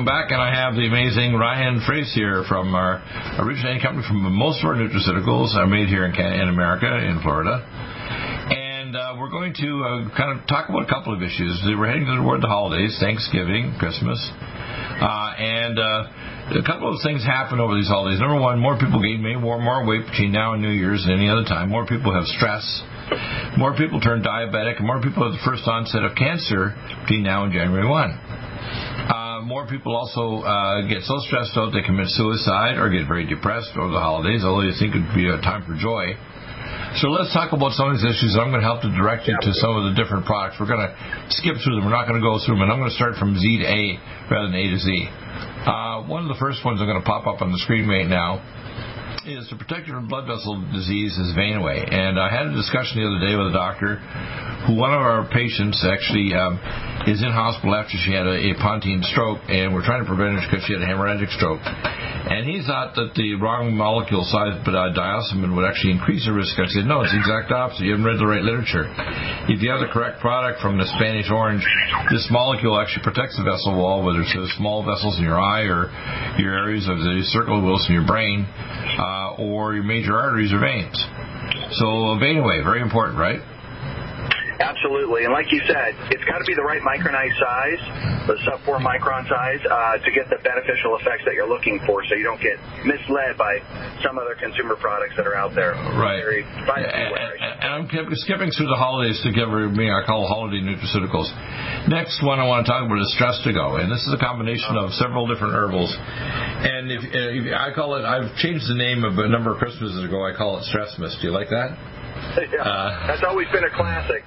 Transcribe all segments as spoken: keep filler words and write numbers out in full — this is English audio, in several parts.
Back, and I have the amazing Ryan Freese here from our originating company from most of our nutraceuticals are made here in Canada, in America, in Florida. And uh, we're going to uh, kind of talk about a couple of issues. We're heading toward the holidays, Thanksgiving, Christmas, uh, and uh, a couple of things happen over these holidays. Number one, more people gain more, more weight between now and New Year's than any other time. More people have stress. More people turn diabetic, and more people have the first onset of cancer between now and January first. Uh, more people also uh, get so stressed out they commit suicide or get very depressed over the holidays, although you think it would be a time for joy. So let's talk about some of these issues. I'm going to help to direct you to some of the different products. We're going to skip through them. We're not going to go through them. And I'm going to start from Z to A rather than A to Z. Uh, one of the first ones I'm going to pop up on the screen right now is to protect your blood vessel disease is Vanaway. And I had a discussion the other day with a doctor who one of our patients actually um, is in hospital after she had a, a pontine stroke, and we're trying to prevent her because she had a hemorrhagic stroke. And he thought that the wrong molecule size but uh, diosmin would actually increase the risk. I said, no, it's the exact opposite. You haven't read the right literature. If you have the correct product from the Spanish orange, this molecule actually protects the vessel wall, whether it's the small vessels in your eye or your areas of the circular wheels in your brain, uh, Uh, or your major arteries or veins. So, Vanaway, very important, right? Absolutely, and like you said, it's got to be the right micronized size, the sub four micron size, uh, to get the beneficial effects that you're looking for, so you don't get misled by some other consumer products that are out there. Right. Very, very and, and I'm skipping through the holidays to give me, I call holiday nutraceuticals. Next one I want to talk about is Stress to Go, and this is a combination of several different herbals. And if, if I call it, I've changed the name of a number of Christmases ago, I call it Stressmas. Do you like that? Yeah, uh, that's always been a classic.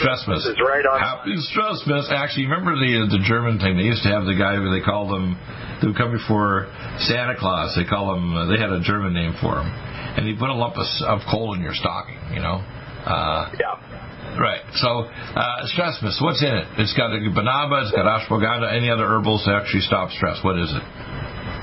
Stressmas. This is right on. Happy Stressmas. Actually, remember the the German thing? They used to have the guy who they called him, who would come before Santa Claus. They call him. They had a German name for him, and he put a lump of, of coal in your stocking. You know. Uh, yeah. Right. So, uh, Stressmas. What's in it? It's got banaba. It's got ashwagandha. Any other herbals to actually stop stress? What is it?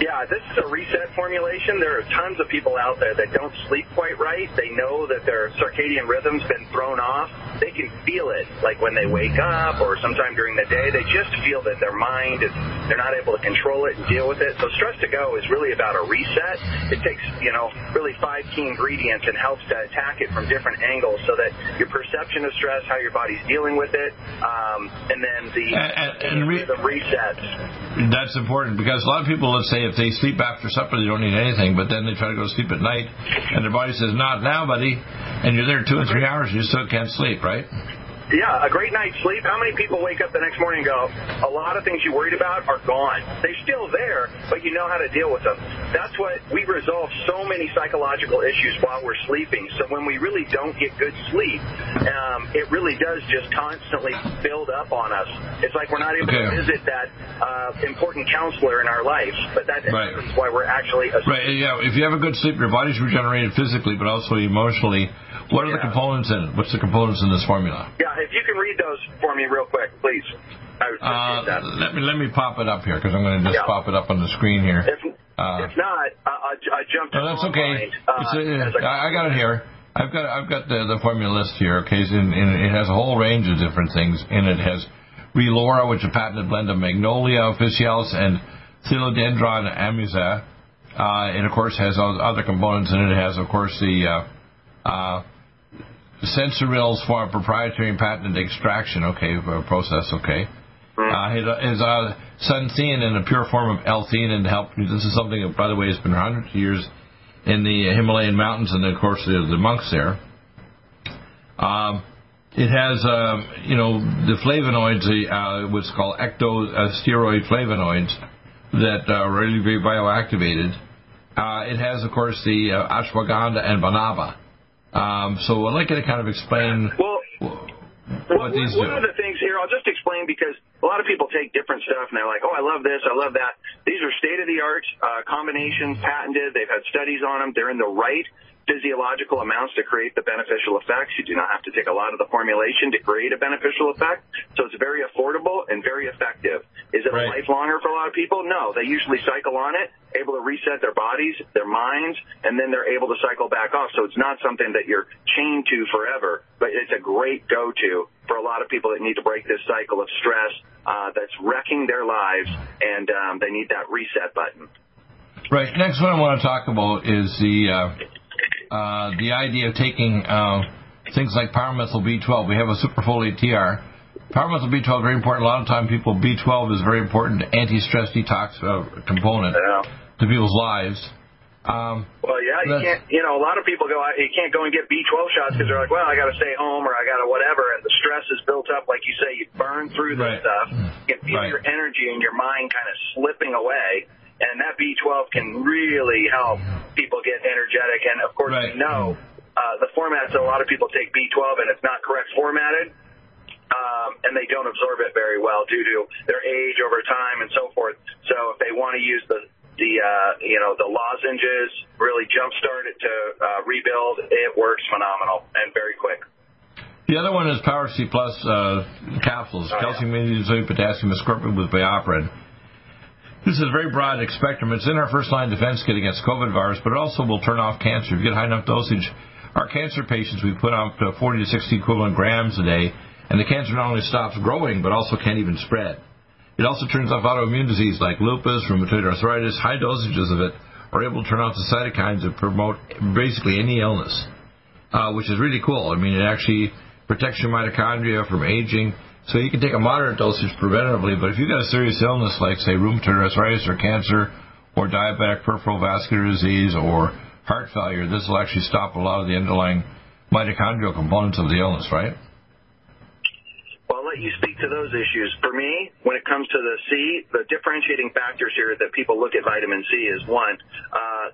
Yeah, this is a reset formulation. There are tons of people out there that don't sleep quite right. They know that their circadian rhythm's been thrown off. They can feel it, like when they wake up or sometime during the day. They just feel that their mind is, they're not able to control it and deal with it. So Stress to Go is really about a reset. It takes, you know, really five key ingredients and helps to attack it from different angles so that your perception of stress, how your body's dealing with it, um, and then the, and, and re- the resets. That's important because a lot of people, let's say, if they sleep after supper, they don't need anything, but then they try to go to sleep at night, and their body says, not now, buddy, and you're there two and three hours, and you still can't sleep, right? Yeah, a great night's sleep. How many people wake up the next morning and go, a lot of things you worried about are gone. They're still there, but you know how to deal with them. That's what we resolve so many psychological issues while we're sleeping. So when we really don't get good sleep, um, it really does just constantly build up on us. It's like we're not able okay. to visit that uh, important counselor in our life, but that's right. why we're actually asleep. Right, yeah. If you have a good sleep, your body's regenerated physically, but also emotionally. What are yeah. the components in it? What's the components in this formula? Yeah. If you can read those for me real quick, please. I would appreciate that. Uh, let me let me pop it up here because I'm going to just yeah. pop it up on the screen here. If, uh, if not, I, I, I jumped. No, that's okay. Uh, it's a, I, I got it here. I've got I've got the, the formula list here. Okay, it's in, in, it has a whole range of different things, and it has Relora, which is a patented blend of Magnolia officialis and Philodendron amusa, uh, and of course has other components, and it. it has of course the uh, uh, Sensoril's for proprietary and patented extraction, okay, process, okay. Uh, his uh, sunthein in a pure form of L-thein and help. This is something that, by the way, has been hundreds of years in the Himalayan mountains and, of course, the, the monks there. Um, it has, um, you know, the flavonoids, uh, what's called ectosteroid flavonoids that uh, are really bioactivated. Uh, it has, of course, the uh, ashwagandha and banaba. Um, so I'd like you to kind of explain. Well, What, what, what are the things here? I'll just explain, because a lot of people take different stuff and they're like, oh, I love this, I love that. These are state-of-the-art uh, combinations, patented. They've had studies on them. They're in the right physiological amounts to create the beneficial effects. You do not have to take a lot of the formulation to create a beneficial effect. So it's very affordable and very effective. Is it right. a lifelonger for a lot of people? No. They usually cycle on it, able to reset their bodies, their minds, and then they're able to cycle back off. So it's not something that you're chained to forever, but it's a great go-to for a lot of people that need to break this cycle of stress uh, that's wrecking their lives, and um, they need that reset button. Right. Next one I want to talk about is the... Uh Uh, the idea of taking uh, things like Power muscle B twelve. We have a Super folate T R. Power muscle B twelve is very important. A lot of time people, B twelve is very important anti-stress detox uh, component yeah. to people's lives. Um, well, yeah, you can't. You know, a lot of people go. You can't go and get B twelve shots because they're like, well, I got to stay home or I got to whatever. And the stress is built up, like you say, you burn through the right. stuff. You can feel right. your energy and your mind kind of slipping away. And that B twelve can really help people get energetic. And, of course, right. we know uh, the formats that a lot of people take B twelve and it's not correct formatted, um, and they don't absorb it very well due to their age over time and so forth. So if they want to use the, the uh, you know, the lozenges, really jumpstart it to uh, rebuild, it works phenomenal and very quick. The other one is Power C Plus uh, capsules, oh, calcium, yeah. magnesium, sodium, potassium, ascorbic with bioperin. This is a very broad spectrum. It's in our first-line defense kit against COVID virus, but it also will turn off cancer. If you get high enough dosage, our cancer patients, we put up to forty to sixty equivalent grams a day, and the cancer not only stops growing, but also can't even spread. It also turns off autoimmune disease like lupus, rheumatoid arthritis. High dosages of it are able to turn off the cytokines that promote basically any illness, uh, which is really cool. I mean, it actually protects your mitochondria from aging. So you can take a moderate dosage preventatively, but if you've got a serious illness like, say, rheumatoid arthritis or cancer or diabetic peripheral vascular disease or heart failure, this will actually stop a lot of the underlying mitochondrial components of the illness, right? Well, I'll let you speak to those issues. For me, when it comes to the C, the differentiating factors here that people look at vitamin C is, one, uh,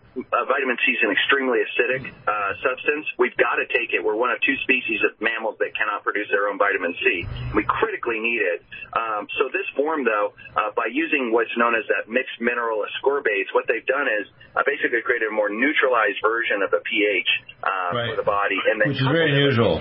vitamin C is an extremely acidic uh, substance. We've got to take it. We're one of two species of mammals that cannot produce their own vitamin C. We critically need it. Um, so this form, though, uh, by using what's known as that mixed mineral ascorbates, what they've done is uh, basically created a more neutralized version of the pH uh, right. for the body. And then Which is very unusual.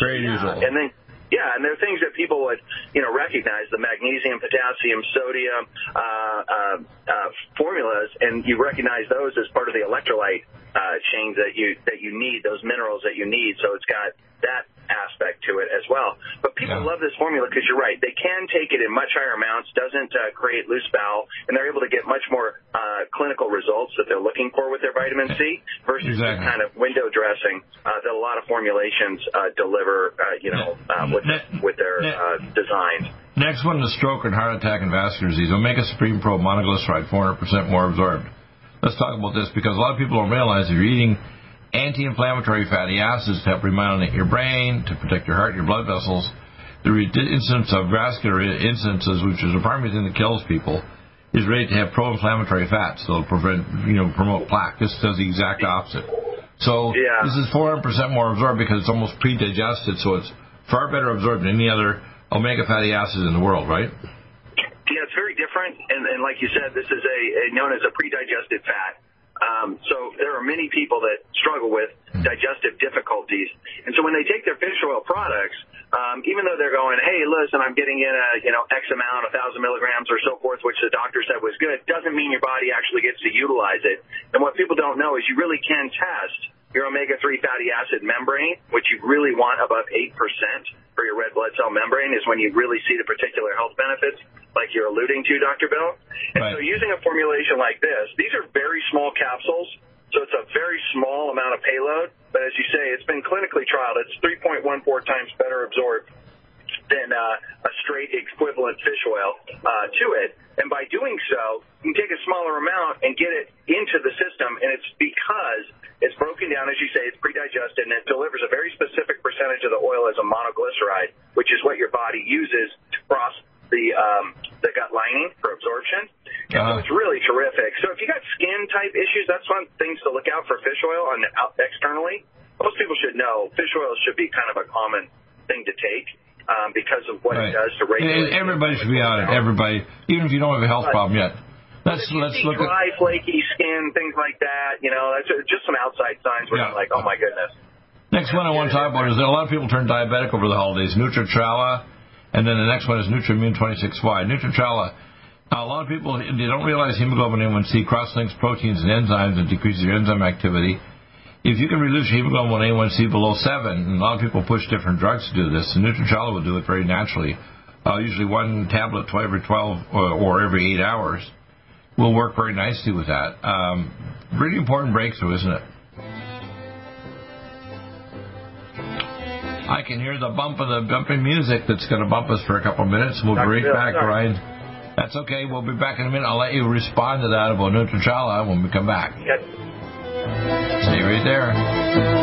Very yeah, unusual. And then Yeah, and there are things that people would, you know, recognize, the magnesium, potassium, sodium uh, uh, uh, formulas, and you recognize those as part of the electrolyte uh, chains that you that you need, those minerals that you need. So it's got that aspect to it as well. But people yeah. love this formula because you're right, they can take it in much higher amounts, doesn't uh, create loose bowel, and they're able to get much more uh, clinical results that they're looking for with their vitamin C versus exactly. the kind of window dressing uh, that a lot of formulations uh, deliver, uh, you know, uh, with Next, with their next, uh, designs. Next one is stroke and heart attack and vascular disease. Omega Supreme Pro monoglyceride, four hundred percent more absorbed. Let's talk about this because a lot of people don't realize if you're eating anti-inflammatory fatty acids to help remyelinate your brain, to protect your heart, your blood vessels, the incidence of vascular incidences, which is the primary thing that kills people, is rated to have pro-inflammatory fats. They'll prevent, you know, promote plaque. This does the exact opposite. So yeah. this is four hundred percent more absorbed because it's almost pre-digested, so it's far better absorbed than any other omega fatty acid in the world, right? Yeah, it's very different, and, and like you said, this is a, a known as a pre-digested fat. Um, so there are many people that struggle with digestive difficulties, and so when they take their fish oil products, um, even though they're going, hey, listen, I'm getting in a you know X amount, a thousand milligrams or so forth, which the doctor said was good, doesn't mean your body actually gets to utilize it. And what people don't know is you really can test your omega three fatty acid membrane, which you really want above eight percent for your red blood cell membrane, is when you really see the particular health benefits, like you're alluding to, Doctor Bill. And right. so using a formulation like this, these are very small capsules, so it's a very small amount of payload. But as you say, it's been clinically trialed. It's three point one four times better absorbed than uh, a straight equivalent fish oil uh, to it. And by doing so, you can take a smaller amount and get it into the system, and it's because it's broken down, as you say, it's pre-digested, and it delivers a very specific percentage of the oil as a monoglyceride, which is what your body uses to cross the um, the gut lining for absorption. And uh-huh. so it's really terrific. So if you got skin-type issues, that's one of the things to look out for fish oil on out externally. Most people should know fish oil should be kind of a common thing to take. um, because of what right. it does to regulate. Everybody should be on it. Everybody, even if you don't have a health but, problem yet. Let's let's look at dry, flaky skin, things like that. You know, that's just some outside signs where yeah. you're like, oh my goodness. Next one I want to talk about is that a lot of people turn diabetic over the holidays. Nutrachala, and then the next one is Nutrimmune twenty-six Y. Nutrachala. Now, a lot of people, they don't realize hemoglobin A one C cross-links proteins and enzymes and decreases your enzyme activity. If you can reduce hemoglobin A one C below seven, and a lot of people push different drugs to do this, and Nutrachala will do it very naturally. Uh, usually one tablet every twelve or, or every eight hours. Will work very nicely with that. Um, really important breakthrough, isn't it? I can hear the bump of the bumping music that's going to bump us for a couple of minutes. We'll be right back, Ryan. That's okay. We'll be back in a minute. I'll let you respond to that about Nutrachala when we come back. Yep. Stay right there.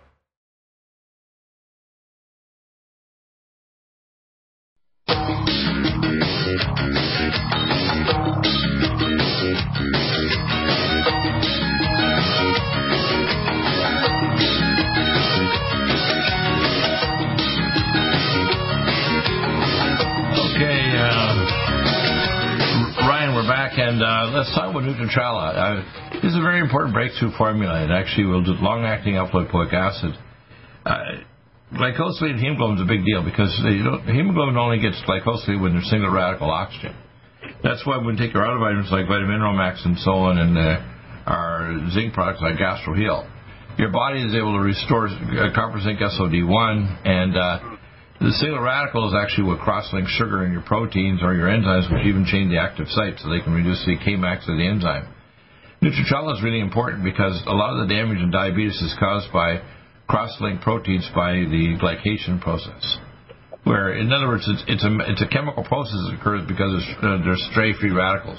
And uh, let's talk about Nutrachala. Uh, this is a very important breakthrough formula. It actually will do long-acting alpha-lipoic acid. Uh, glycosylated hemoglobin is a big deal because you don't, hemoglobin only gets glycosylated when there's single radical oxygen. That's why when you take your other vitamins like vitamin Romax and so on, and uh, our zinc products like GastroHeal, your body is able to restore uh, copper zinc S O D one and uh, The single radicals actually will cross-link sugar in your proteins or your enzymes, which even change the active site so they can reduce the K max of the enzyme. Nutrachala is really important because a lot of the damage in diabetes is caused by cross-linked proteins by the glycation process. Where, in other words, it's, it's, a, it's a chemical process that occurs because uh, there's stray free radicals.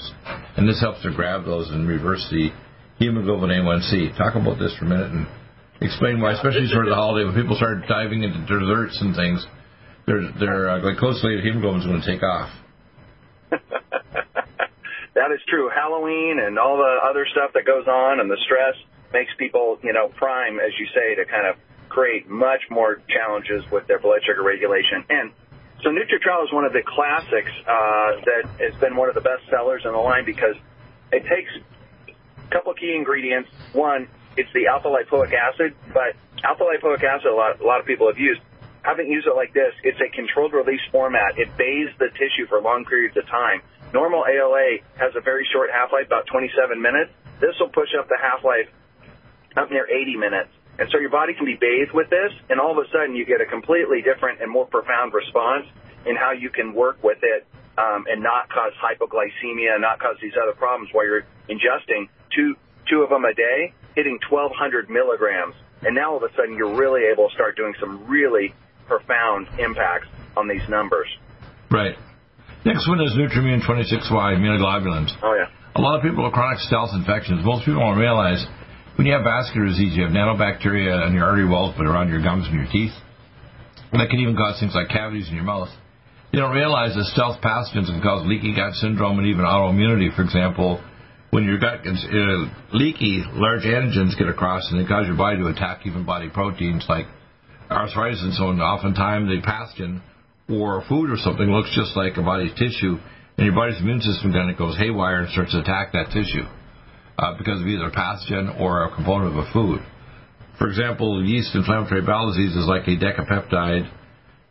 And this helps to grab those and reverse the hemoglobin A one C. Talk about this for a minute and explain why, especially sort of the holiday when people start diving into desserts and things, their, their uh, glycosylated hemoglobin is going to take off. That is true. Halloween and all the other stuff that goes on and the stress makes people, you know, prime, as you say, to kind of create much more challenges with their blood sugar regulation. And so Nutritrol is one of the classics uh, that has been one of the best sellers in the line because it takes a couple key ingredients. One, it's the alpha-lipoic acid, but alpha-lipoic acid a lot, a lot of people have used. I haven't used it like this. It's a controlled-release format. It bathes the tissue for long periods of time. Normal A L A has a very short half-life, about twenty-seven minutes. This will push up the half-life up near eighty minutes. And so your body can be bathed with this, and all of a sudden you get a completely different and more profound response in how you can work with it um, and not cause hypoglycemia and not cause these other problems while you're ingesting two, two of them a day, hitting twelve hundred milligrams. And now all of a sudden you're really able to start doing some really profound impacts on these numbers. Right. Next one is Nutrimmune twenty-six Y, immunoglobulins. Oh, yeah. A lot of people with chronic stealth infections, most people don't realize when you have vascular disease, you have nanobacteria on your artery walls but around your gums and your teeth. And that can even cause things like cavities in your mouth. You don't realize that stealth pathogens can cause leaky gut syndrome and even autoimmunity. For example, when your gut gets uh, leaky, large antigens get across and they cause your body to attack even body proteins like arthritis and so on. Oftentimes the pathogen or food or something looks just like a body's tissue, and your body's immune system kind of goes haywire and starts to attack that tissue. Uh, because of either a pathogen or a component of a food. For example, yeast inflammatory bowel disease is like a decapeptide,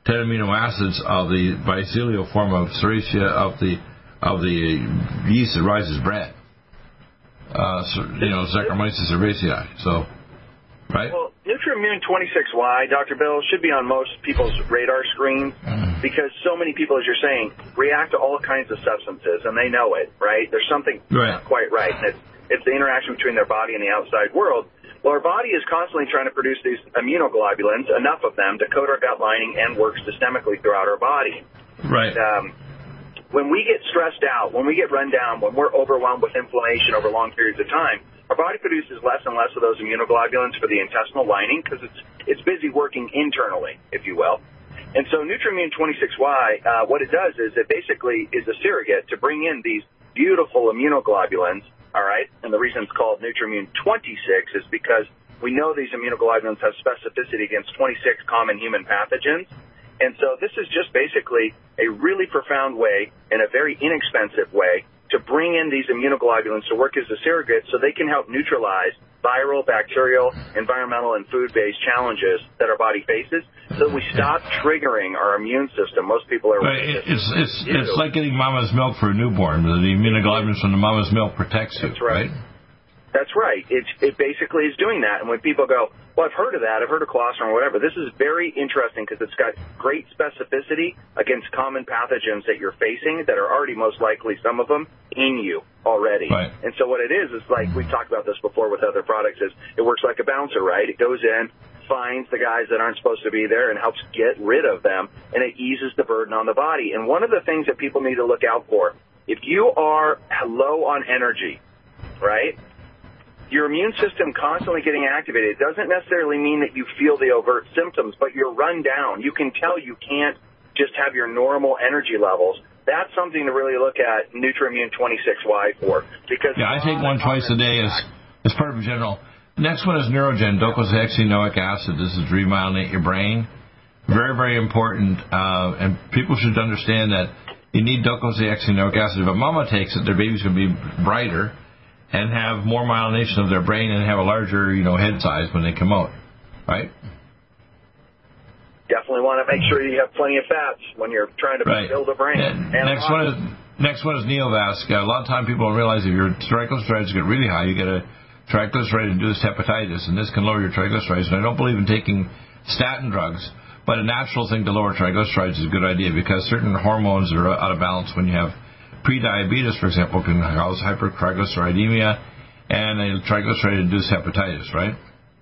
ten amino acids of the mycelial form of Serratia of the of the yeast that rises bread. Uh, so, you know, Saccharomyces cerevisiae. So, right. Well, Nutrimmune twenty-six Y, Doctor Bill, should be on most people's radar screen mm. because so many people, as you're saying, react to all kinds of substances, and they know it, right? There's something right. not quite right, and it's It's the interaction between their body and the outside world. Well, our body is constantly trying to produce these immunoglobulins, enough of them, to coat our gut lining and work systemically throughout our body. Right. Um, when we get stressed out, when we get run down, when we're overwhelmed with inflammation over long periods of time, our body produces less and less of those immunoglobulins for the intestinal lining because it's, it's busy working internally, if you will. And so Nutrimmune twenty-six Y, uh, what it does is it basically is a surrogate to bring in these beautiful immunoglobulins. All right, and the reason it's called Nutrimmune twenty-six is because we know these immunoglobulins have specificity against twenty-six common human pathogens. And so this is just basically a really profound way and a very inexpensive way to bring in these immunoglobulins to work as a surrogate so they can help neutralize viral, bacterial, environmental, and food-based challenges that our body faces so that we stop triggering our immune system. Most people are... It's, it's, it's, it's like getting mama's milk for a newborn. The immunoglobulins from the mama's milk protects you. That's right. right? That's right. It, it basically is doing that. And when people go, well, I've heard of that, I've heard of colostrum or whatever, this is very interesting because it's got great specificity against common pathogens that you're facing that are already most likely, some of them, in you already. Right. And so what it is, is like we've talked about this before with other products, is it works like a bouncer, right? It goes in, finds the guys that aren't supposed to be there and helps get rid of them, and it eases the burden on the body. And one of the things that people need to look out for, if you are low on energy, right, your immune system constantly getting activated doesn't necessarily mean that you feel the overt symptoms, but you're run down. You can tell you can't just have your normal energy levels. That's something to really look at Nutrimmune twenty-six Y for. Because yeah, I take one twice a day as, as part of a general. Next one is Neurogen, docosahexaenoic acid. This is to remyelinate your brain. Very, very important, uh, and people should understand that you need docosahexaenoic acid. If a mama takes it, their baby's going to be brighter and have more myelination of their brain and have a larger, you know, head size when they come out, right? Definitely want to make sure you have plenty of fats when you're trying to right. build a brain. And next one is next one is Neovasc. A lot of time people don't realize if your triglycerides get really high, you get a triglyceride-induced hepatitis, and this can lower your triglycerides. And I don't believe in taking statin drugs, But a natural thing to lower triglycerides is a good idea because certain hormones are out of balance when you have prediabetes, for example, can cause hypertriglyceridemia and a triglyceride-induced hepatitis, right?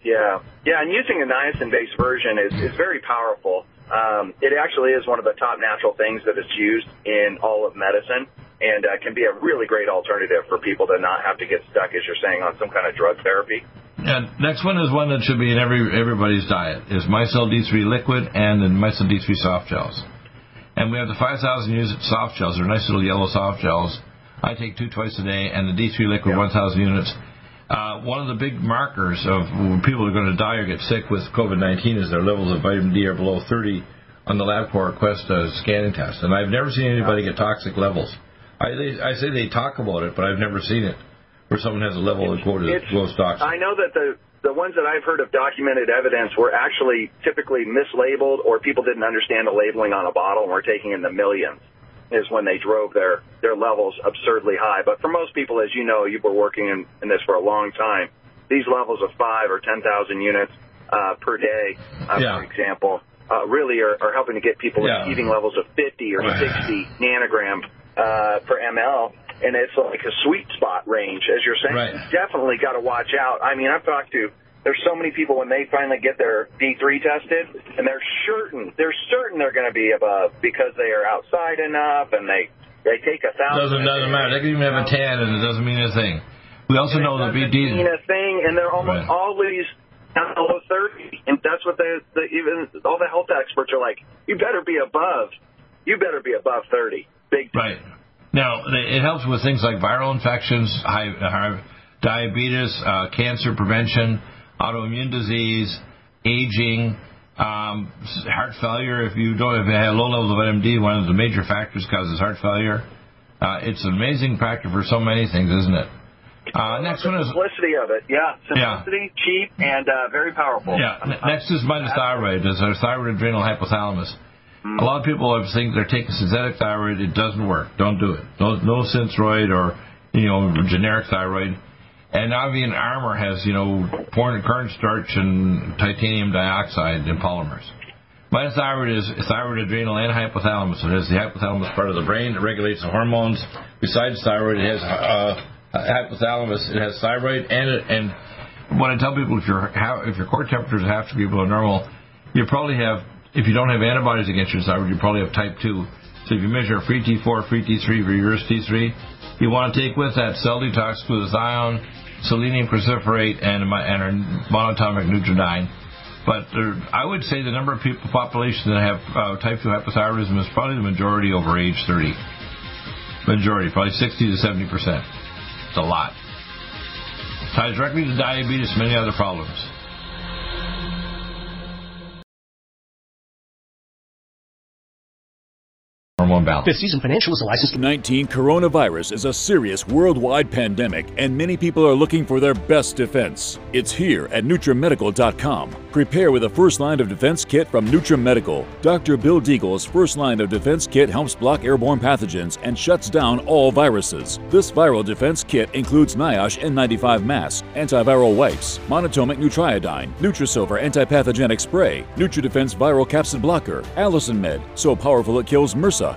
Yeah. Yeah, and using a niacin-based version is, is very powerful. Um, it actually is one of the top natural things that is used in all of medicine and uh, can be a really great alternative for people to not have to get stuck, as you're saying, on some kind of drug therapy. And next one is one that should be in every everybody's diet, is Micelle D three liquid and the Micelle D three soft gels. And we have the five thousand unit soft gels. They're nice little yellow soft gels. I take two twice a day, and the D three liquid, yeah. one thousand units. Uh, one of the big markers of when people are going to die or get sick with COVID nineteen is their levels of vitamin D are below thirty on the LabCorp Quest uh, scanning test. And I've never seen anybody get toxic levels. I, they, I say they talk about it, but I've never seen it where someone has a level of goes toxic. I know that the, the ones that I've heard of documented evidence were actually typically mislabeled, or people didn't understand the labeling on a bottle and were taking in the millions. Is when they drove their, their levels absurdly high. But for most people, as you know, you were working in, in this for a long time, these levels of five or ten thousand units uh, per day, uh, yeah. for example, uh, really are, are helping to get people yeah. achieving levels of fifty or sixty nanograms uh, per ml. And it's like a sweet spot range, as you're saying. Right. You definitely got to watch out. I mean, I've talked to... There's so many people when they finally get their D three tested, and they're certain, they're certain they're going to be above because they are outside enough, and they, they take a thousand. Doesn't doesn't matter. They can even have a tan, and it doesn't mean a thing. We also know that V D doesn't mean a thing, and they're almost right. always down below thirty, and that's what they, the, even all the health experts are like. You better be above. You better be above thirty. Big time. Right. Now it helps with things like viral infections, high, high diabetes, uh, cancer prevention. Autoimmune disease, aging, um, heart failure. If you don't if you have low levels of vitamin D, one of the major factors causes heart failure. Uh, it's an amazing factor for so many things, isn't it? Uh, next one is simplicity of it. Yeah, simplicity, yeah. cheap, and uh, very powerful. Yeah. Next is thyroid. It's our thyroid, adrenal, hypothalamus. Mm. A lot of people think they're taking synthetic thyroid. It doesn't work. Don't do it. No, no Synthroid or you know generic thyroid. And Avian Armor has, you know, cornstarch and titanium dioxide in polymers. My thyroid is thyroid, adrenal, and hypothalamus. It has the hypothalamus part of the brain that regulates the hormones. Besides thyroid, it has uh, hypothalamus. It has thyroid, and it, and what I tell people, if your if your core temperature is half degree below normal, you probably have, if you don't have antibodies against your thyroid, you probably have type two. So if you measure free T four, free T three, reverse T three, you want to take with that cell detox, glutathione, selenium cruciferate, and, and our monatomic Nutridyne. But there, I would say the number of people, population that have uh, type two hypothyroidism is probably the majority over age thirty. Majority, probably sixty to seventy percent. It's a lot. Ties directly to diabetes and many other problems. This Season Financial is a licensed nineteen Coronavirus is a serious worldwide pandemic, and many people are looking for their best defense. It's here at Nutri Medical dot com. Prepare with a first line of defense kit from NutriMedical. Doctor Bill Deagle's first line of defense kit helps block airborne pathogens and shuts down all viruses. This viral defense kit includes NIOSH N ninety-five mask, antiviral wipes, monatomic Nutriodine, Nutrisilver antipathogenic spray, NutriDefense Viral Capsid Blocker, Allicin Med, so powerful it kills M R S A.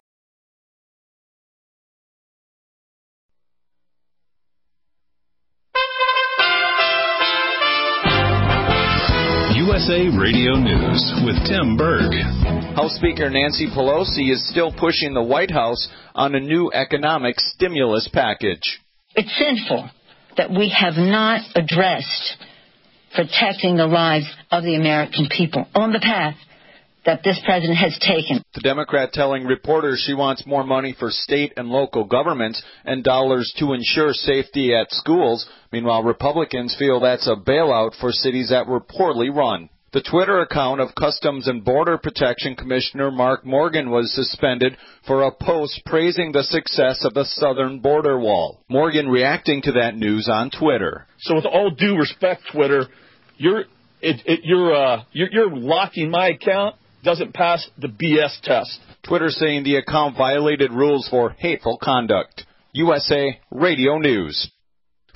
Radio News with Tim Berg. House Speaker Nancy Pelosi is still pushing the White House on a new economic stimulus package. It's sinful that we have not addressed protecting the lives of the American people on the path that this president has taken. The Democrat telling reporters she wants more money for state and local governments and dollars to ensure safety at schools. Meanwhile, Republicans feel that's a bailout for cities that were poorly run. The Twitter account of Customs and Border Protection Commissioner Mark Morgan was suspended for a post praising the success of the southern border wall. Morgan reacting to that news on Twitter. So with all due respect, Twitter, you're it, it, you're, uh, you're you're locking my account. Doesn't pass the B S test. Twitter saying the account violated rules for hateful conduct. U S A Radio News.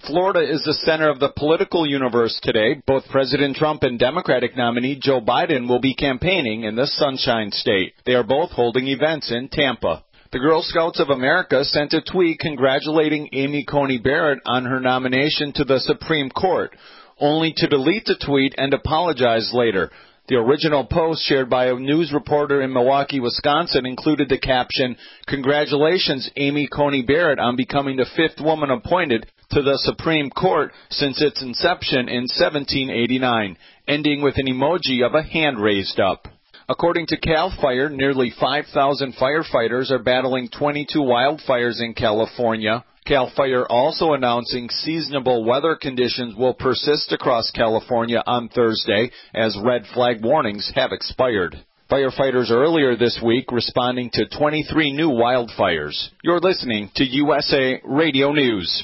Florida is the center of the political universe today. Both President Trump and Democratic nominee Joe Biden will be campaigning in the Sunshine State. They are both holding events in Tampa. The Girl Scouts of America sent a tweet congratulating Amy Coney Barrett on her nomination to the Supreme Court, only to delete the tweet and apologize later. The original post shared by a news reporter in Milwaukee, Wisconsin, included the caption, "Congratulations, Amy Coney Barrett, on becoming the fifth woman appointed to the Supreme Court since its inception in seventeen eighty-nine, ending with an emoji of a hand raised up. According to Cal Fire, nearly five thousand firefighters are battling twenty-two wildfires in California. Cal Fire also announcing seasonable weather conditions will persist across California on Thursday as red flag warnings have expired. Firefighters earlier this week responding to twenty-three new wildfires. You're listening to U S A Radio News.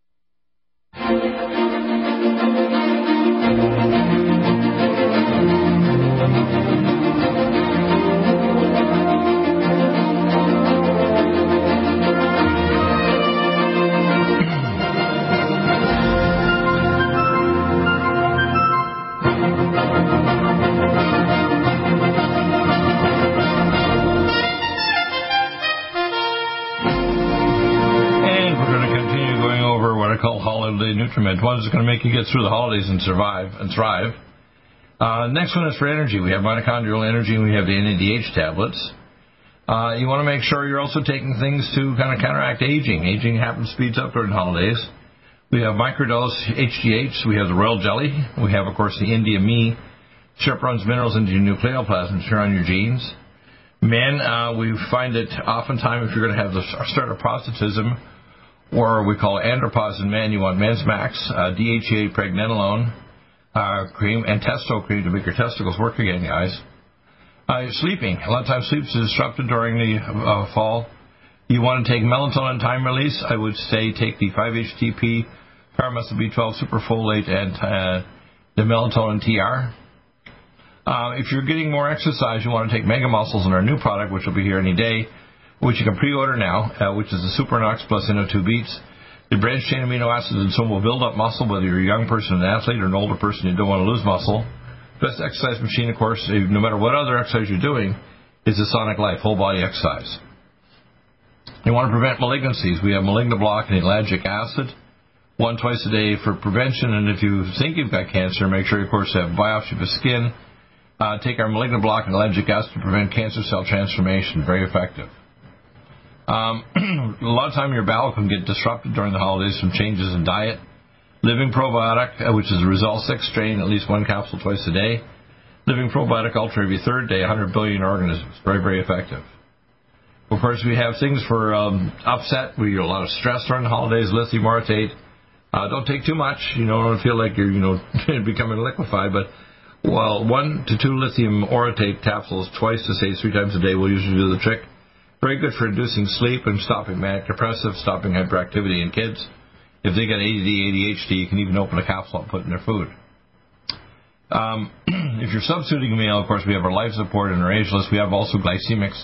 One's going to make you get through the holidays and survive and thrive. Uh, next one is for energy. We have mitochondrial energy and we have the N A D H tablets. Uh, you want to make sure you're also taking things to kind of counteract aging. Aging happens, speeds up during holidays. We have microdose H G H. We have the royal jelly. We have, of course, the India Me. Chaperones minerals into your nucleoplasm, here on your genes. Men, uh, we find that oftentimes if you're going to have the start of prostatism, or we call andropause in men, you want Men's Max, uh, D H E A pregnenolone uh, cream, and testo cream to make your testicles work again, guys. Uh, sleeping. A lot of times sleep is disrupted during the uh, fall. You want to take melatonin time release. I would say take the five H T P, Power Muscle B twelve, Super Folate, and uh, the Melatonin T R. Uh, if you're getting more exercise, you want to take Mega Muscles and our new product, which will be here any day, which you can pre-order now, uh, which is the Supernox Plus N O two Beats. The branched chain amino acids and some will build up muscle, whether you're a young person, an athlete, or an older person, you don't want to lose muscle. Best exercise machine, of course, no matter what other exercise you're doing, is the Sonic Life, whole body exercise. You want to prevent malignancies. We have malignoblock and ellagic acid, one twice a day for prevention. And if you think you've got cancer, make sure, of course, you have biopsy of the skin. Uh, take our malignoblock and ellagic acid to prevent cancer cell transformation. Very effective. Um, a lot of time your bowel can get disrupted during the holidays from changes in diet. Living probiotic, which is a result six strain, at least one capsule twice a day. Living probiotic ultra every third day, one hundred billion organisms. Very, very effective. Of course, we have things for um, upset, where you're a lot of stress during the holidays, lithium orotate. Uh, don't take too much. You know, don't feel like you're, you know, becoming liquefied. But, well, one to two lithium orotate capsules twice to say three times a day will usually do the trick. Very good for inducing sleep and stopping manic depressive, stopping hyperactivity in kids. If they got A D D, A D H D, you can even open a capsule and put it in their food. Um, if you're substituting a meal, of course, we have our life support and our age list. We have also glycemics.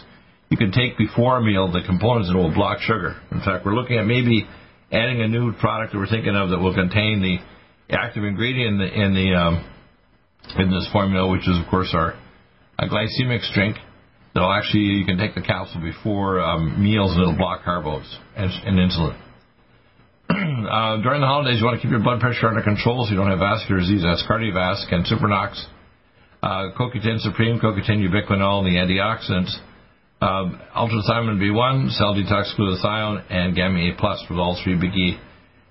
You can take before a meal the components that will block sugar. In fact, we're looking at maybe adding a new product that we're thinking of that will contain the active ingredient in the, in, the, um, in this formula, which is, of course, our a glycemics drink. That'll actually, you can take the capsule before um, meals, and it'll block carbos and, and insulin. Uh, during the holidays, you want to keep your blood pressure under control so you don't have vascular disease. That's Cardiovasc and Supernox, uh, Coq ten Supreme, Coq ten Ubiquinol, and the antioxidants, um, Ultrathiamine B one, Cell Detox, Glutathione, and Gamma A Plus with all three biggie.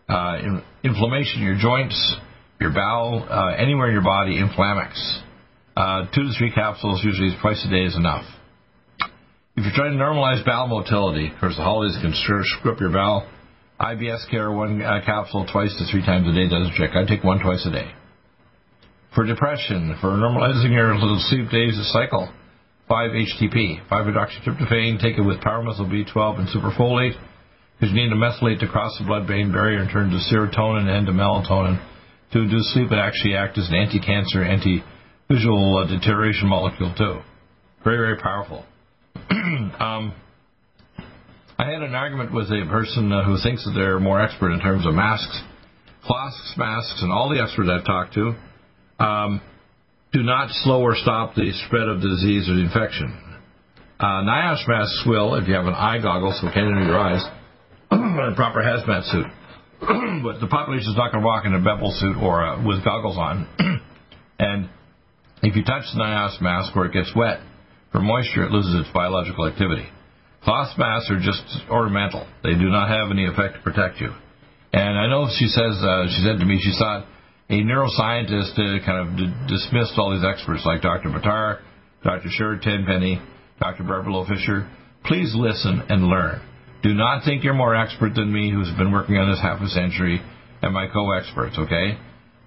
Uh, in, inflammation, your joints, your bowel, uh, anywhere in your body, Inflamex. Uh, two to three capsules, usually twice a day, is enough. If you're trying to normalize bowel motility, of course, the holidays can sure screw up your bowel. I B S Care, one uh, capsule twice to three times a day doesn't check. I take one twice a day. For depression, for normalizing your little sleep days of cycle, five H T P, five hydroxytryptophan, take it with Power Muscle B twelve and Super Folate, because you need to methylate to cross the blood-brain barrier and turn to serotonin and to melatonin to induce sleep and actually act as an anti-cancer, anti-visual uh, deterioration molecule too. Very, very powerful. um... I had an argument with a person who thinks that they're more expert in terms of masks, cloths, masks, and all the experts I've talked to um, do not slow or stop the spread of disease or infection. Uh, NIOSH masks will, if you have an eye goggle, so it can't enter your eyes, and a proper hazmat suit. But the population is not going to walk in a bevel suit or uh, with goggles on. And if you touch the NIOSH mask where it gets wet, for moisture, it loses its biological activity. Cloth masks are just ornamental. They do not have any effect to protect you. And I know she says, uh, she said to me, she thought a neuroscientist uh, kind of d- dismissed all these experts like Doctor Buttar, Doctor Sher Tenpenny, Doctor Barbara Fisher. Please listen and learn. Do not think you're more expert than me, who's been working on this half a century, and my co-experts, okay?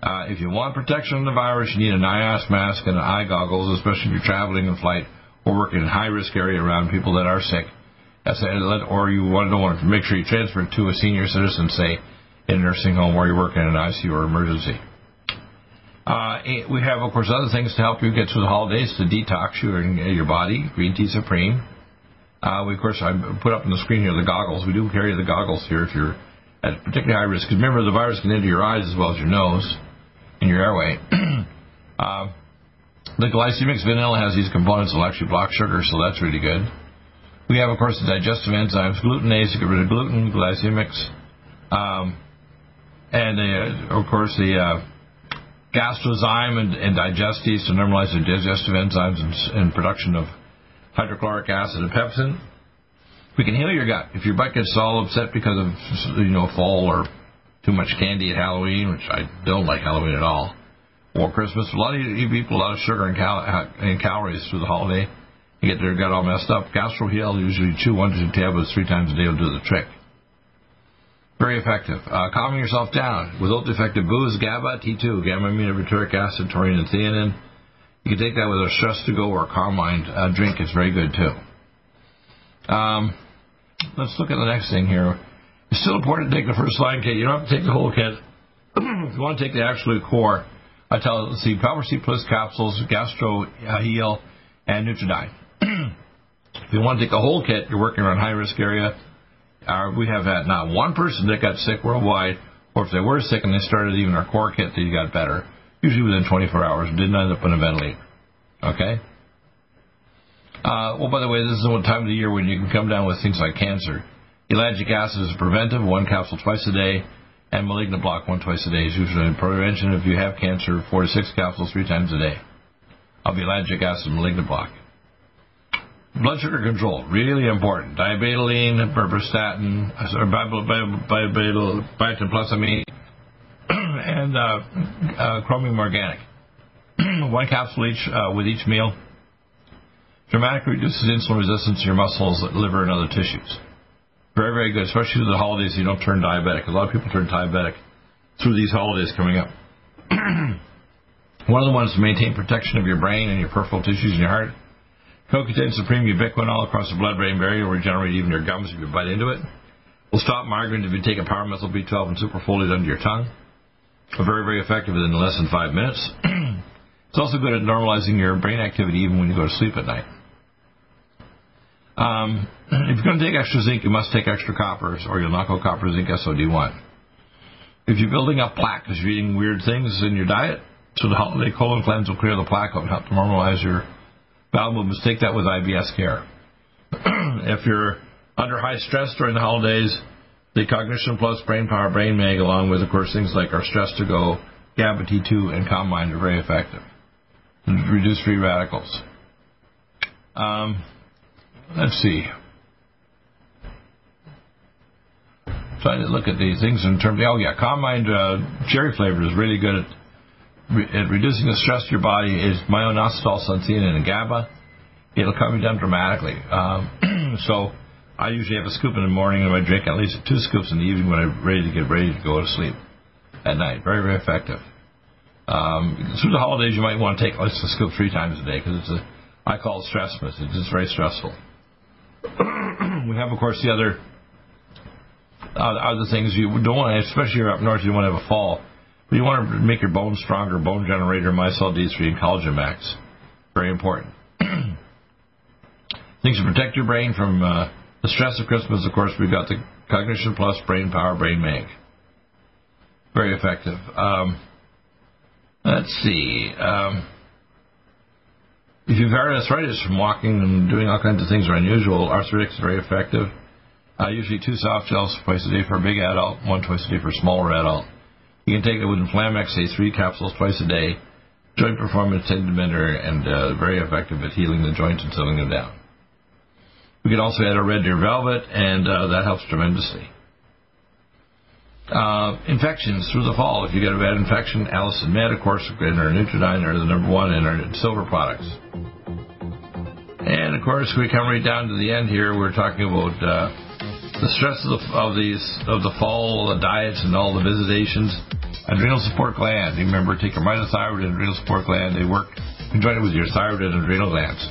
Uh, if you want protection from the virus, you need an NIOSH mask and an eye goggles, especially if you're traveling in flight or working in a high-risk area around people that are sick. Or you want to want to make sure you transfer it to a senior citizen, say, in a nursing home where you're working in an I C U or emergency. Uh, we have, of course, other things to help you get through the holidays to detox your, your body, green tea supreme. Uh, we, of course, I put up on the screen here the goggles. We do carry the goggles here if you're at particularly high risk. Because remember, the virus can enter your eyes as well as your nose and your airway. uh, the glycemics vanilla has these components that will actually block sugar, so that's really good. We have, of course, the digestive enzymes, glutenase, to get rid of gluten, glycemics, um, and, uh, of course, the uh, gastrozyme and, and digestase to normalize the digestive enzymes and, and production of hydrochloric acid and pepsin. We can heal your gut. If your butt gets all upset because of, you know, fall or too much candy at Halloween, which I don't like Halloween at all, or Christmas, a lot of you eat a lot of sugar and, cal- and calories through the holiday. You get their gut all messed up. GastroHeal, usually chew one to two tablets three times a day will do the trick. Very effective. Uh, calming yourself down. Without the effective booze, GABA, T two, gamma-aminobutyric acid, taurine, and theanine. You can take that with a Stress to Go or a Calm Mind uh, drink. It's very good, too. Um, let's look at the next thing here. It's still important to take the first line kit. You don't have to take the whole kit. If you want to take the absolute core, I tell you, see, Power C Plus capsules, GastroHeal, and Nutridyne. If you want to take a whole kit, you're working on a high-risk area. Uh, we have had not one person that got sick worldwide, or if they were sick and they started even our core kit, they got better, usually within twenty-four hours, didn't end up on a ventilator. Okay? Uh, well, by the way, this is the time of the year when you can come down with things like cancer. Ellagic acid is preventive, one capsule twice a day, and malignant block one twice a day is usually prevention. If you have cancer, four to six capsules three times a day of ellagic acid and malignant block. Blood sugar control, really important. Diabetoline, berberstatin, bifenplusamine, and uh, uh, chromium organic. One capsule each uh, with each meal dramatically reduces insulin resistance in your muscles, liver, and other tissues. Very, very good, especially through the holidays. You don't turn diabetic. A lot of people turn diabetic through these holidays coming up. One of the ones to maintain protection of your brain and your peripheral tissues and your heart. Coq ten Supreme Ubiquinol across the blood-brain barrier will regenerate even your gums if you bite into it. Will stop migraine if you take a Power Muscle B twelve and Superfolate under your tongue. Very, very effective within less than five minutes. It's also good at normalizing your brain activity even when you go to sleep at night. Um, if you're going to take extra zinc, you must take extra coppers, or you'll knock out copper zinc S O D one. If you're building up plaque because you're eating weird things in your diet, so the holiday colon cleanse will clear the plaque out and help to normalize your bowel movements. Take that with I B S care. If you're under high stress during the holidays, the Cognition Plus Brain Power Brain Mag, along with, of course, things like our Stress to Go, GABA T two, and Combine are very effective. Reduce free radicals. Um, let's see. Trying to look at these things in terms of, oh yeah, combined uh, cherry flavor is really good at, re at reducing the stress to your body. Is myoinositol, suntheanine, and GABA. It'll calm you down dramatically. Um, so I usually have a scoop in the morning, and I drink at least two scoops in the evening when I'm ready to get ready to go to sleep at night. Very, very effective. Um, through the holidays, you might want to take at least a scoop three times a day because it's a, I call it Stressmas. It's just very stressful. We have, of course, the other. Uh, other things you don't want to, especially you're up north, you don't want to have a fall. But you want to make your bones stronger, bone generator, Micelle D three, and collagen max. Very important. Things to protect your brain from uh, the stress of Christmas, of course, we've got the Cognition Plus Brain Power Brain Mag. Very effective. Um, let's see. Um, if you've had arthritis from walking and doing all kinds of things that are unusual, arthritis is very effective. Uh, usually two soft gels twice a day for a big adult, one twice a day for a smaller adult. You can take it with Inflamex A three capsules twice a day. Joint performance, tendon bender, and uh, very effective at healing the joints and settling them down. We can also add a Red Deer Velvet, and uh, that helps tremendously. Uh, infections through the fall. If you get a bad infection, Allicin Med, of course, and our Nutridyne are the number one in our silver products. And, of course, we come right down to the end here. We're talking about... Uh, The stress of, the, of these of the fall, the diets, and all the visitations. Adrenal support gland. Remember, take your myothyroid and adrenal support gland. They work conjoined with your thyroid and adrenal glands.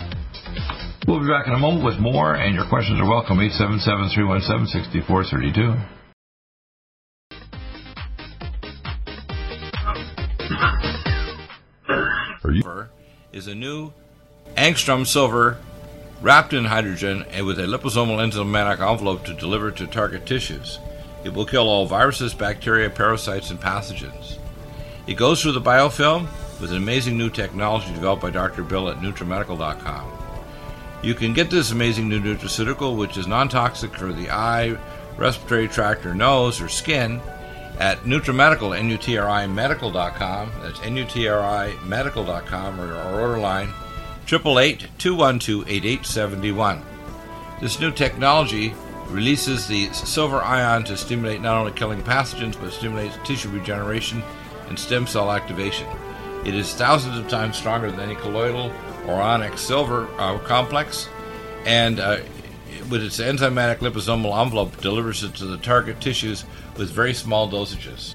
We'll be back in a moment with more, and your questions are welcome. eight seven seven, three one seven, six four three two. Is a new angstrom silver wrapped in hydrogen and with a liposomal enzymatic envelope to deliver to target tissues. It will kill all viruses, bacteria, parasites, and pathogens. It goes through the biofilm with an amazing new technology developed by Doctor Bill at NutriMedical dot com. You can get this amazing new nutraceutical, which is non-toxic for the eye, respiratory tract, or nose, or skin, at NutriMedical, N U T R I Medical dot com. That's N U T R I Medical dot com, or our order line, eight eight eight, two one two, eight eight seven one. This new technology releases the silver ion to stimulate not only killing pathogens, but stimulates tissue regeneration and stem cell activation. It is thousands of times stronger than any colloidal or ionic silver uh, complex, and uh, with its enzymatic liposomal envelope, delivers it to the target tissues with very small dosages.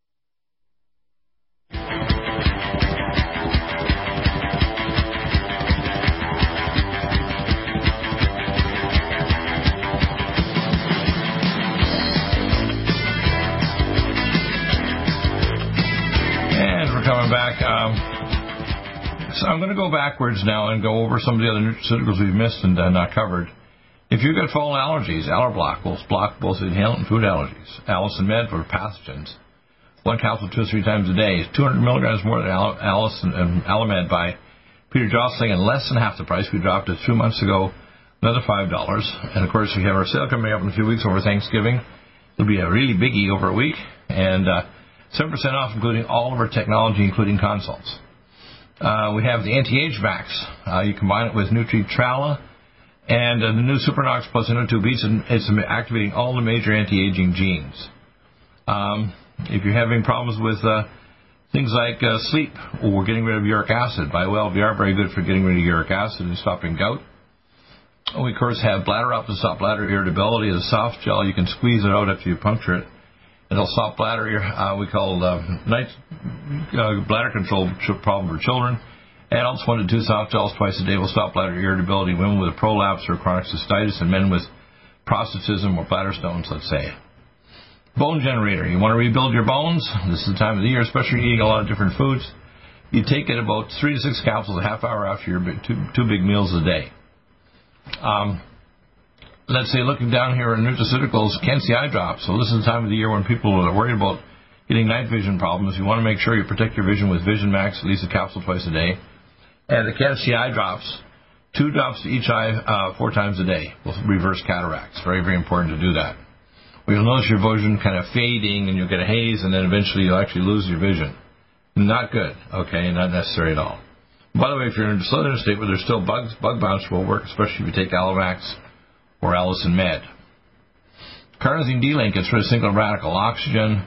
Back. Um, so I'm going to go backwards now and go over some of the other nutraceuticals we've missed and uh, not covered. If you've got fall allergies, Allerblock will block both inhalant and food allergies. Allicin Med for pathogens. One capsule two or three times a day. two hundred milligrams more than Allicin and Alamed by Peter Jostling, and less than half the price. We dropped it two months ago, another five dollars. And, of course, we have our sale coming up in a few weeks over Thanksgiving. It'll be a really biggie over a week. And... Uh, seven percent off, including all of our technology, including consults. Uh, we have the anti-age max. Uh, you combine it with Nutrachala and uh, the new Supernox Plus N O two Beats, and it's activating all the major anti-aging genes. Um, if you're having problems with uh, things like uh, sleep, or getting rid of uric acid, by well, we are very good for getting rid of uric acid and stopping gout. We, of course, have bladder up to stop bladder irritability. It's a soft gel. You can squeeze it out after you puncture it. It'll stop bladder, uh, we call uh, night uh, bladder control problem for children. Adults, one to two soft gels twice a day will stop bladder irritability. Women with a prolapse or chronic cystitis, and men with prostatism or bladder stones, let's say. Bone generator. You want to rebuild your bones? This is the time of the year, especially you're eating a lot of different foods. You take it about three to six capsules a half hour after your big, two, two big meals a day. Um... Let's say, looking down here in nutraceuticals, can't see eye drops. So this is the time of the year when people are worried about getting night vision problems. You want to make sure you protect your vision with Vision Max, at least a capsule twice a day. And the can't see eye drops, two drops to each eye uh, four times a day will reverse cataracts. Very, very important to do that. Well, you'll notice your vision kind of fading, and you'll get a haze, and then eventually you'll actually lose your vision. Not good, okay, not necessary at all. By the way, if you're in a southern state where there's still bugs, bug bounce will work, especially if you take Allimax or Allicin Med. Carnosine D-Link gets rid of single radical oxygen.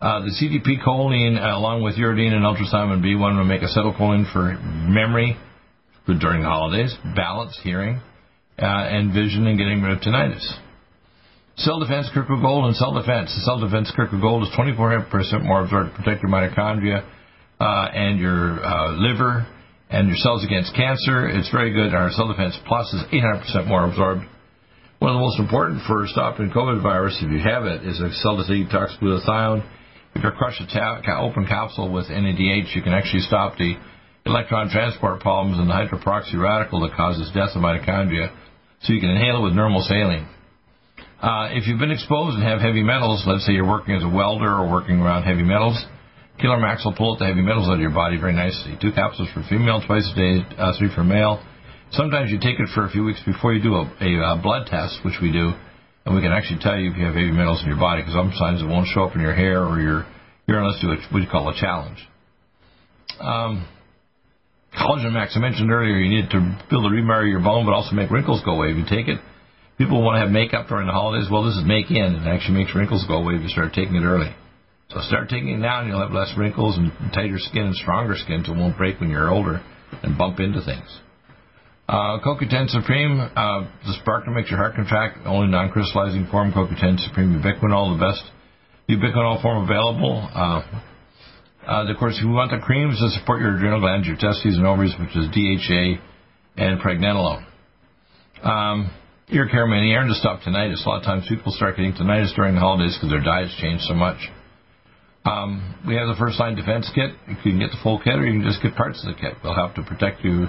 Uh, the C D P choline, uh, along with uridine and ultrasound B one, will make acetylcholine for memory, good during the holidays, balance, hearing, uh, and vision, and getting rid of tinnitus. Cell Defense Kirkwood Gold and Cell Defense. The Cell Defense Kirkwood Gold is twenty-four percent more absorbed to protect your mitochondria uh, and your uh, liver and your cells against cancer. It's very good. Our Cell Defense Plus is eight hundred percent more absorbed. One of the most important for stopping COVID virus, if you have it, is a cell detox glutathione. If you crush an ta- open capsule with N A D H, you can actually stop the electron transport problems and the hydroperoxy radical that causes death of mitochondria, so you can inhale it with normal saline. Uh, if you've been exposed and have heavy metals, let's say you're working as a welder or working around heavy metals, Killer Max will pull out the heavy metals out of your body very nicely. Two capsules for female twice a day, uh, three for male. Sometimes you take it for a few weeks before you do a, a, a blood test, which we do, and we can actually tell you if you have heavy metals in your body, because sometimes it won't show up in your hair or your urine. Let's do a, what you call a challenge. Um, collagen Max, I mentioned earlier, you need it to build and remarry your bone, but also make wrinkles go away if you take it. People want to have makeup during the holidays. Well, this is make-in. It actually makes wrinkles go away if you start taking it early. So start taking it now, and you'll have less wrinkles and tighter skin and stronger skin, so it won't break when you're older and bump into things. Uh, CoQ ten Supreme, uh, the sparkler makes your heart contract. Only non-crystallizing form, CoQ ten Supreme Ubiquinol, the best ubiquinol form available. Uh, uh, of course, if you want the creams to support your adrenal glands, your testes and ovaries, which is D H A and pregnenolone. Um, ear care, man, the errand to stop tinnitus. A lot of times people start getting tinnitus during the holidays because their diets change so much. Um, we have the first line defense kit. You can get the full kit, or you can just get parts of the kit. They'll help to protect you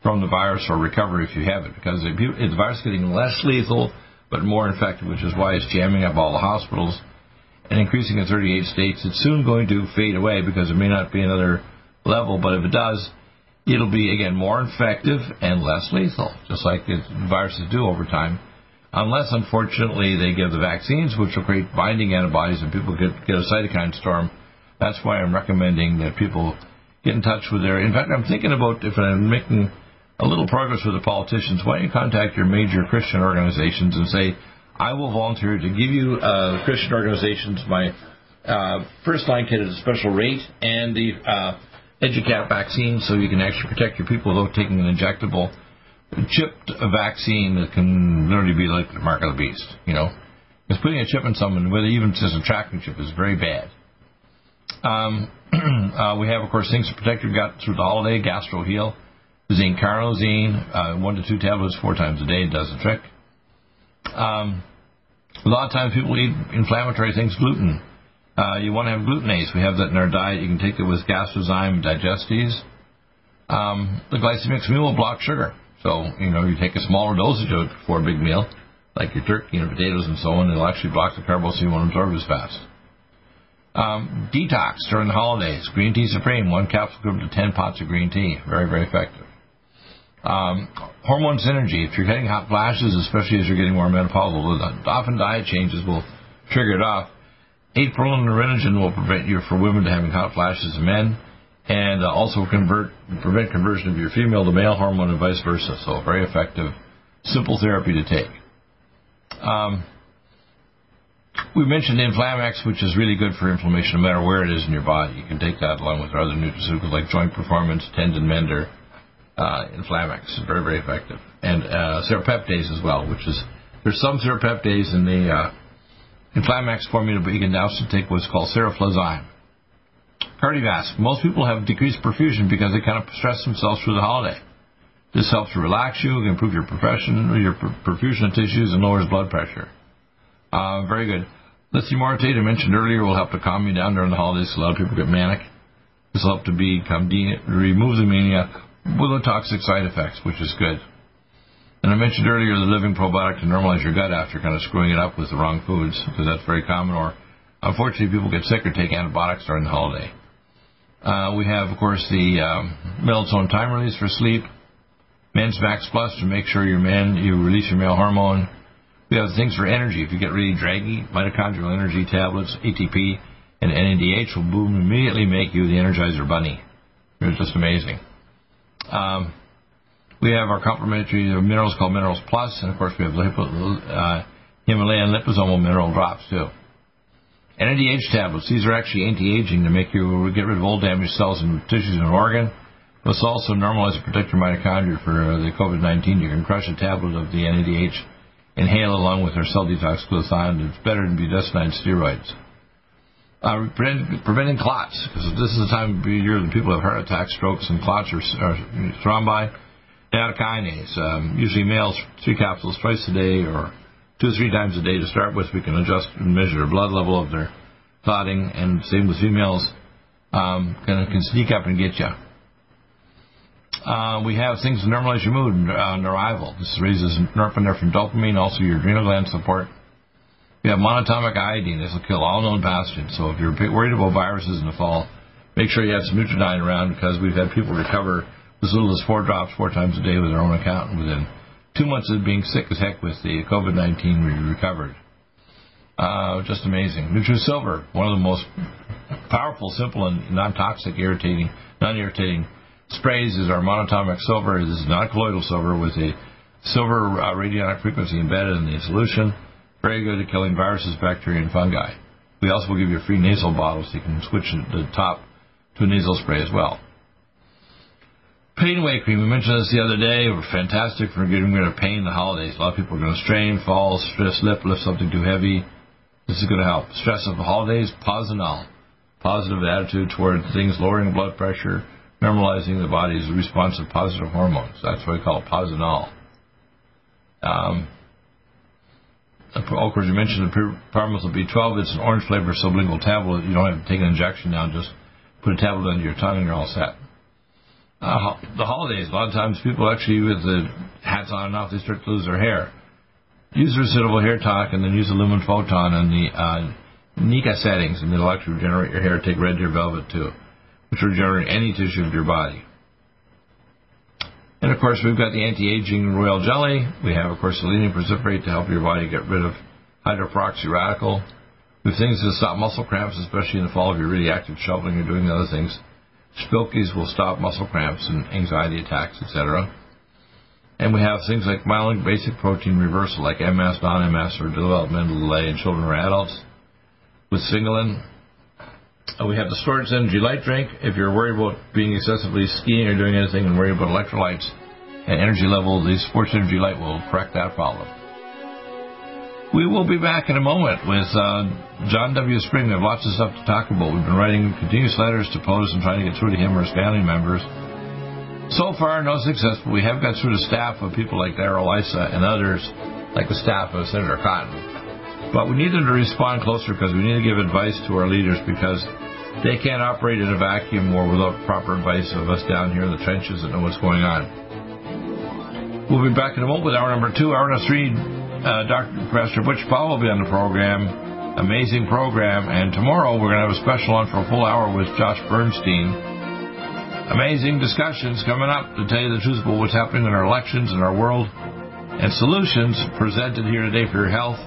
from the virus or recover if you have it, because if you, if the virus is getting less lethal but more infective, which is why it's jamming up all the hospitals and increasing in thirty-eight states. It's soon going to fade away because it may not be another level, but if it does, it'll be, again, more infective and less lethal, just like the viruses do over time, unless, unfortunately, they give the vaccines, which will create binding antibodies and people get, get a cytokine storm. That's why I'm recommending that people get in touch with their... In fact, I'm thinking about, if I'm making a little progress with the politicians, why don't you contact your major Christian organizations and say, I will volunteer to give you uh, Christian organizations my uh, first line kit at a special rate and the... Uh, EduCap vaccine, so you can actually protect your people without taking an injectable chipped vaccine that can literally be like the mark of the beast, you know. Because putting a chip in someone, whether even just a tracking chip, is very bad. Um, uh, we have, of course, things to protect your gut through the holiday. GastroHeal, zinc carnosine, uh, one to two tablets four times a day does the trick. Um, a lot of times people eat inflammatory things, gluten. Uh, you want to have glutenase. We have that in our diet. You can take it with Gastrozyme Digestes. Um, the glycemic meal will block sugar. So, you know, you take a smaller dosage of it before a big meal, like your turkey and potatoes and so on. It'll actually block the carbo, so you won't absorb as fast. Um, detox during the holidays. Green tea supreme. One capsule equivalent to ten pots of green tea. Very, very effective. Um, hormone synergy. If you're getting hot flashes, especially as you're getting more menopausal, often diet changes will trigger it off. Aprillin and Rhinogen will prevent you, for women, to having hot flashes in men, and uh, also convert prevent conversion of your female to male hormone and vice versa. So a very effective, simple therapy to take. Um, we mentioned Inflamex, which is really good for inflammation no matter where it is in your body. You can take that along with our other nutraceuticals like Joint Performance, Tendon Mender. Uh, Inflamex is very, very effective. And uh, seropeptase as well, which is, there's some seropeptase in the... Uh, Inflamax formula, but you can also take what's called seroflozyme. Cardiovascular. Most people have decreased perfusion because they kind of stress themselves through the holiday. This helps to relax you, improve your perfusion, your perfusion tissues, and lowers blood pressure. Uh, very good. Lithium orotate, I mentioned earlier, will help to calm you down during the holidays. A lot of people get manic. This will help to become de- remove the mania without toxic side effects, which is good. And I mentioned earlier the living probiotic to normalize your gut after kind of screwing it up with the wrong foods, because that's very common, or unfortunately people get sick or take antibiotics during the holiday. Uh, we have, of course, the um, melatonin time release for sleep, Men's Max Plus to make sure your men, you release your male hormone. We have things for energy. If you get really draggy, mitochondrial energy tablets, A T P, and N A D H will boom immediately make you the Energizer Bunny. It's just amazing. Um... We have our complementary minerals called Minerals Plus, and of course we have lipo, uh, Himalayan liposomal mineral drops too. N A D H tablets, these are actually anti-aging to make you get rid of old damaged cells and tissues and organ. This also normalizes and protects your mitochondria for the COVID nineteen. You can crush a tablet of the N A D H, inhale along with our cell detox glutathione. It's better than budesonide steroids. Uh, prevent, preventing clots, because this is the time of year that people have heart attacks, strokes, and clots or, or thrombi. Beta kinase, um, usually males, three capsules twice a day or two or three times a day to start with. We can adjust and measure the blood level of their clotting, and same with females, um, can, can sneak up and get you. Uh, we have things to normalize your mood, uh, neurival. This raises norepinephrine, dopamine, also your adrenal gland support. We have monatomic iodine. This will kill all known pathogens. So if you're worried about viruses in the fall, make sure you have some Nutridyne around, because we've had people recover as little as four drops four times a day with their own account, and within two months of being sick as heck with the COVID nineteen, we recovered. Uh, just amazing. Nutrisilver, one of the most powerful, simple, and non-toxic, irritating, non-irritating sprays, is our monatomic silver. This is not colloidal silver, with a silver uh, radionic frequency embedded in the solution. Very good at killing viruses, bacteria, and fungi. We also will give you a free nasal bottle so you can switch the top to a nasal spray as well. Pain away cream. We mentioned this the other day. We're fantastic for getting rid of pain in the holidays. A lot of people are going to strain, fall, stress, lift, lift something too heavy. This is going to help. Stress of the holidays, Posinol. Positive attitude toward things, lowering blood pressure, normalizing the body's response to positive hormones. That's what we call Posinol. Um, of course, you mentioned the Power Muscle B twelve. It's an orange flavor sublingual tablet. You don't have to take an injection now. Just put a tablet under your tongue and you're all set. Uh, the holidays, a lot of times people actually, with the hats on and off, they start to lose their hair. Use residual hair tonic and then use a lumen photon in the uh, N I C A settings, and it'll actually regenerate your hair. Take Red Deer Velvet too, which will regenerate any tissue of your body. And of course, we've got the anti-aging royal jelly. We have, of course, selenium precipitate to help your body get rid of hydroperoxy radical. We have things to stop muscle cramps, especially in the fall if you're really active shoveling or doing other things. Spilkies will stop muscle cramps and anxiety attacks, et cetera. And we have things like myelin basic protein reversal, like M S, non-M S, or developmental delay in children or adults, with Singolin. We have the Storage Energy Light Drink. If you're worried about being excessively skiing or doing anything and worried about electrolytes and energy level, the Sports Energy Light will correct that problem. We will be back in a moment with uh, John W. Spring. We have lots of stuff to talk about. We've been writing continuous letters to P O S and trying to get through to him or his family members. So far, no success, but we have got through the staff of people like Darrell Issa and others, like the staff of Senator Cotton. But we need them to respond closer because we need to give advice to our leaders, because they can't operate in a vacuum or without proper advice of us down here in the trenches that know what's going on. We'll be back in a moment with hour number two, hour number three. Uh, Doctor Professor Butch Powell will be on the program. Amazing program. And tomorrow we're going to have a special on for a full hour with Josh Bernstein. Amazing discussions coming up to tell you the truth about what's happening in our elections and our world, and solutions presented here today for your health,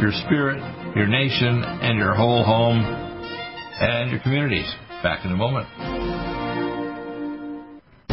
your spirit, your nation, and your whole home and your communities. Back in a moment.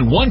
One